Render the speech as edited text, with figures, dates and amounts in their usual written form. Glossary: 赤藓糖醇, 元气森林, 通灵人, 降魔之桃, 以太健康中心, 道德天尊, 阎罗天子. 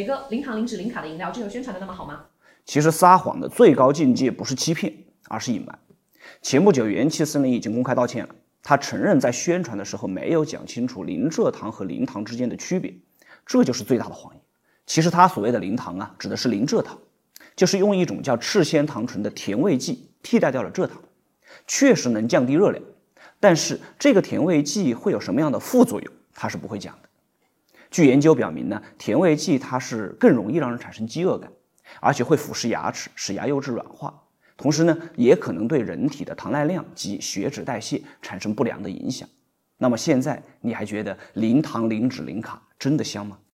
每个零糖、零脂、零卡的饮料，真有宣传的那么好吗？其实撒谎的最高境界不是欺骗，而是隐瞒。前不久，元气森林已经公开道歉了，他承认在宣传的时候没有讲清楚零蔗糖和零糖之间的区别，这就是最大的谎言。其实他所谓的零糖啊，指的是零蔗糖，就是用一种叫赤藓糖醇的甜味剂替代掉了蔗糖，确实能降低热量，但是这个甜味剂会有什么样的副作用，他是不会讲的。据研究表明呢，甜味剂它是更容易让人产生饥饿感，而且会腐蚀牙齿，使牙釉质软化。同时呢，也可能对人体的糖耐量及血脂代谢产生不良的影响。那么现在，你还觉得零糖、零脂、零卡真的香吗？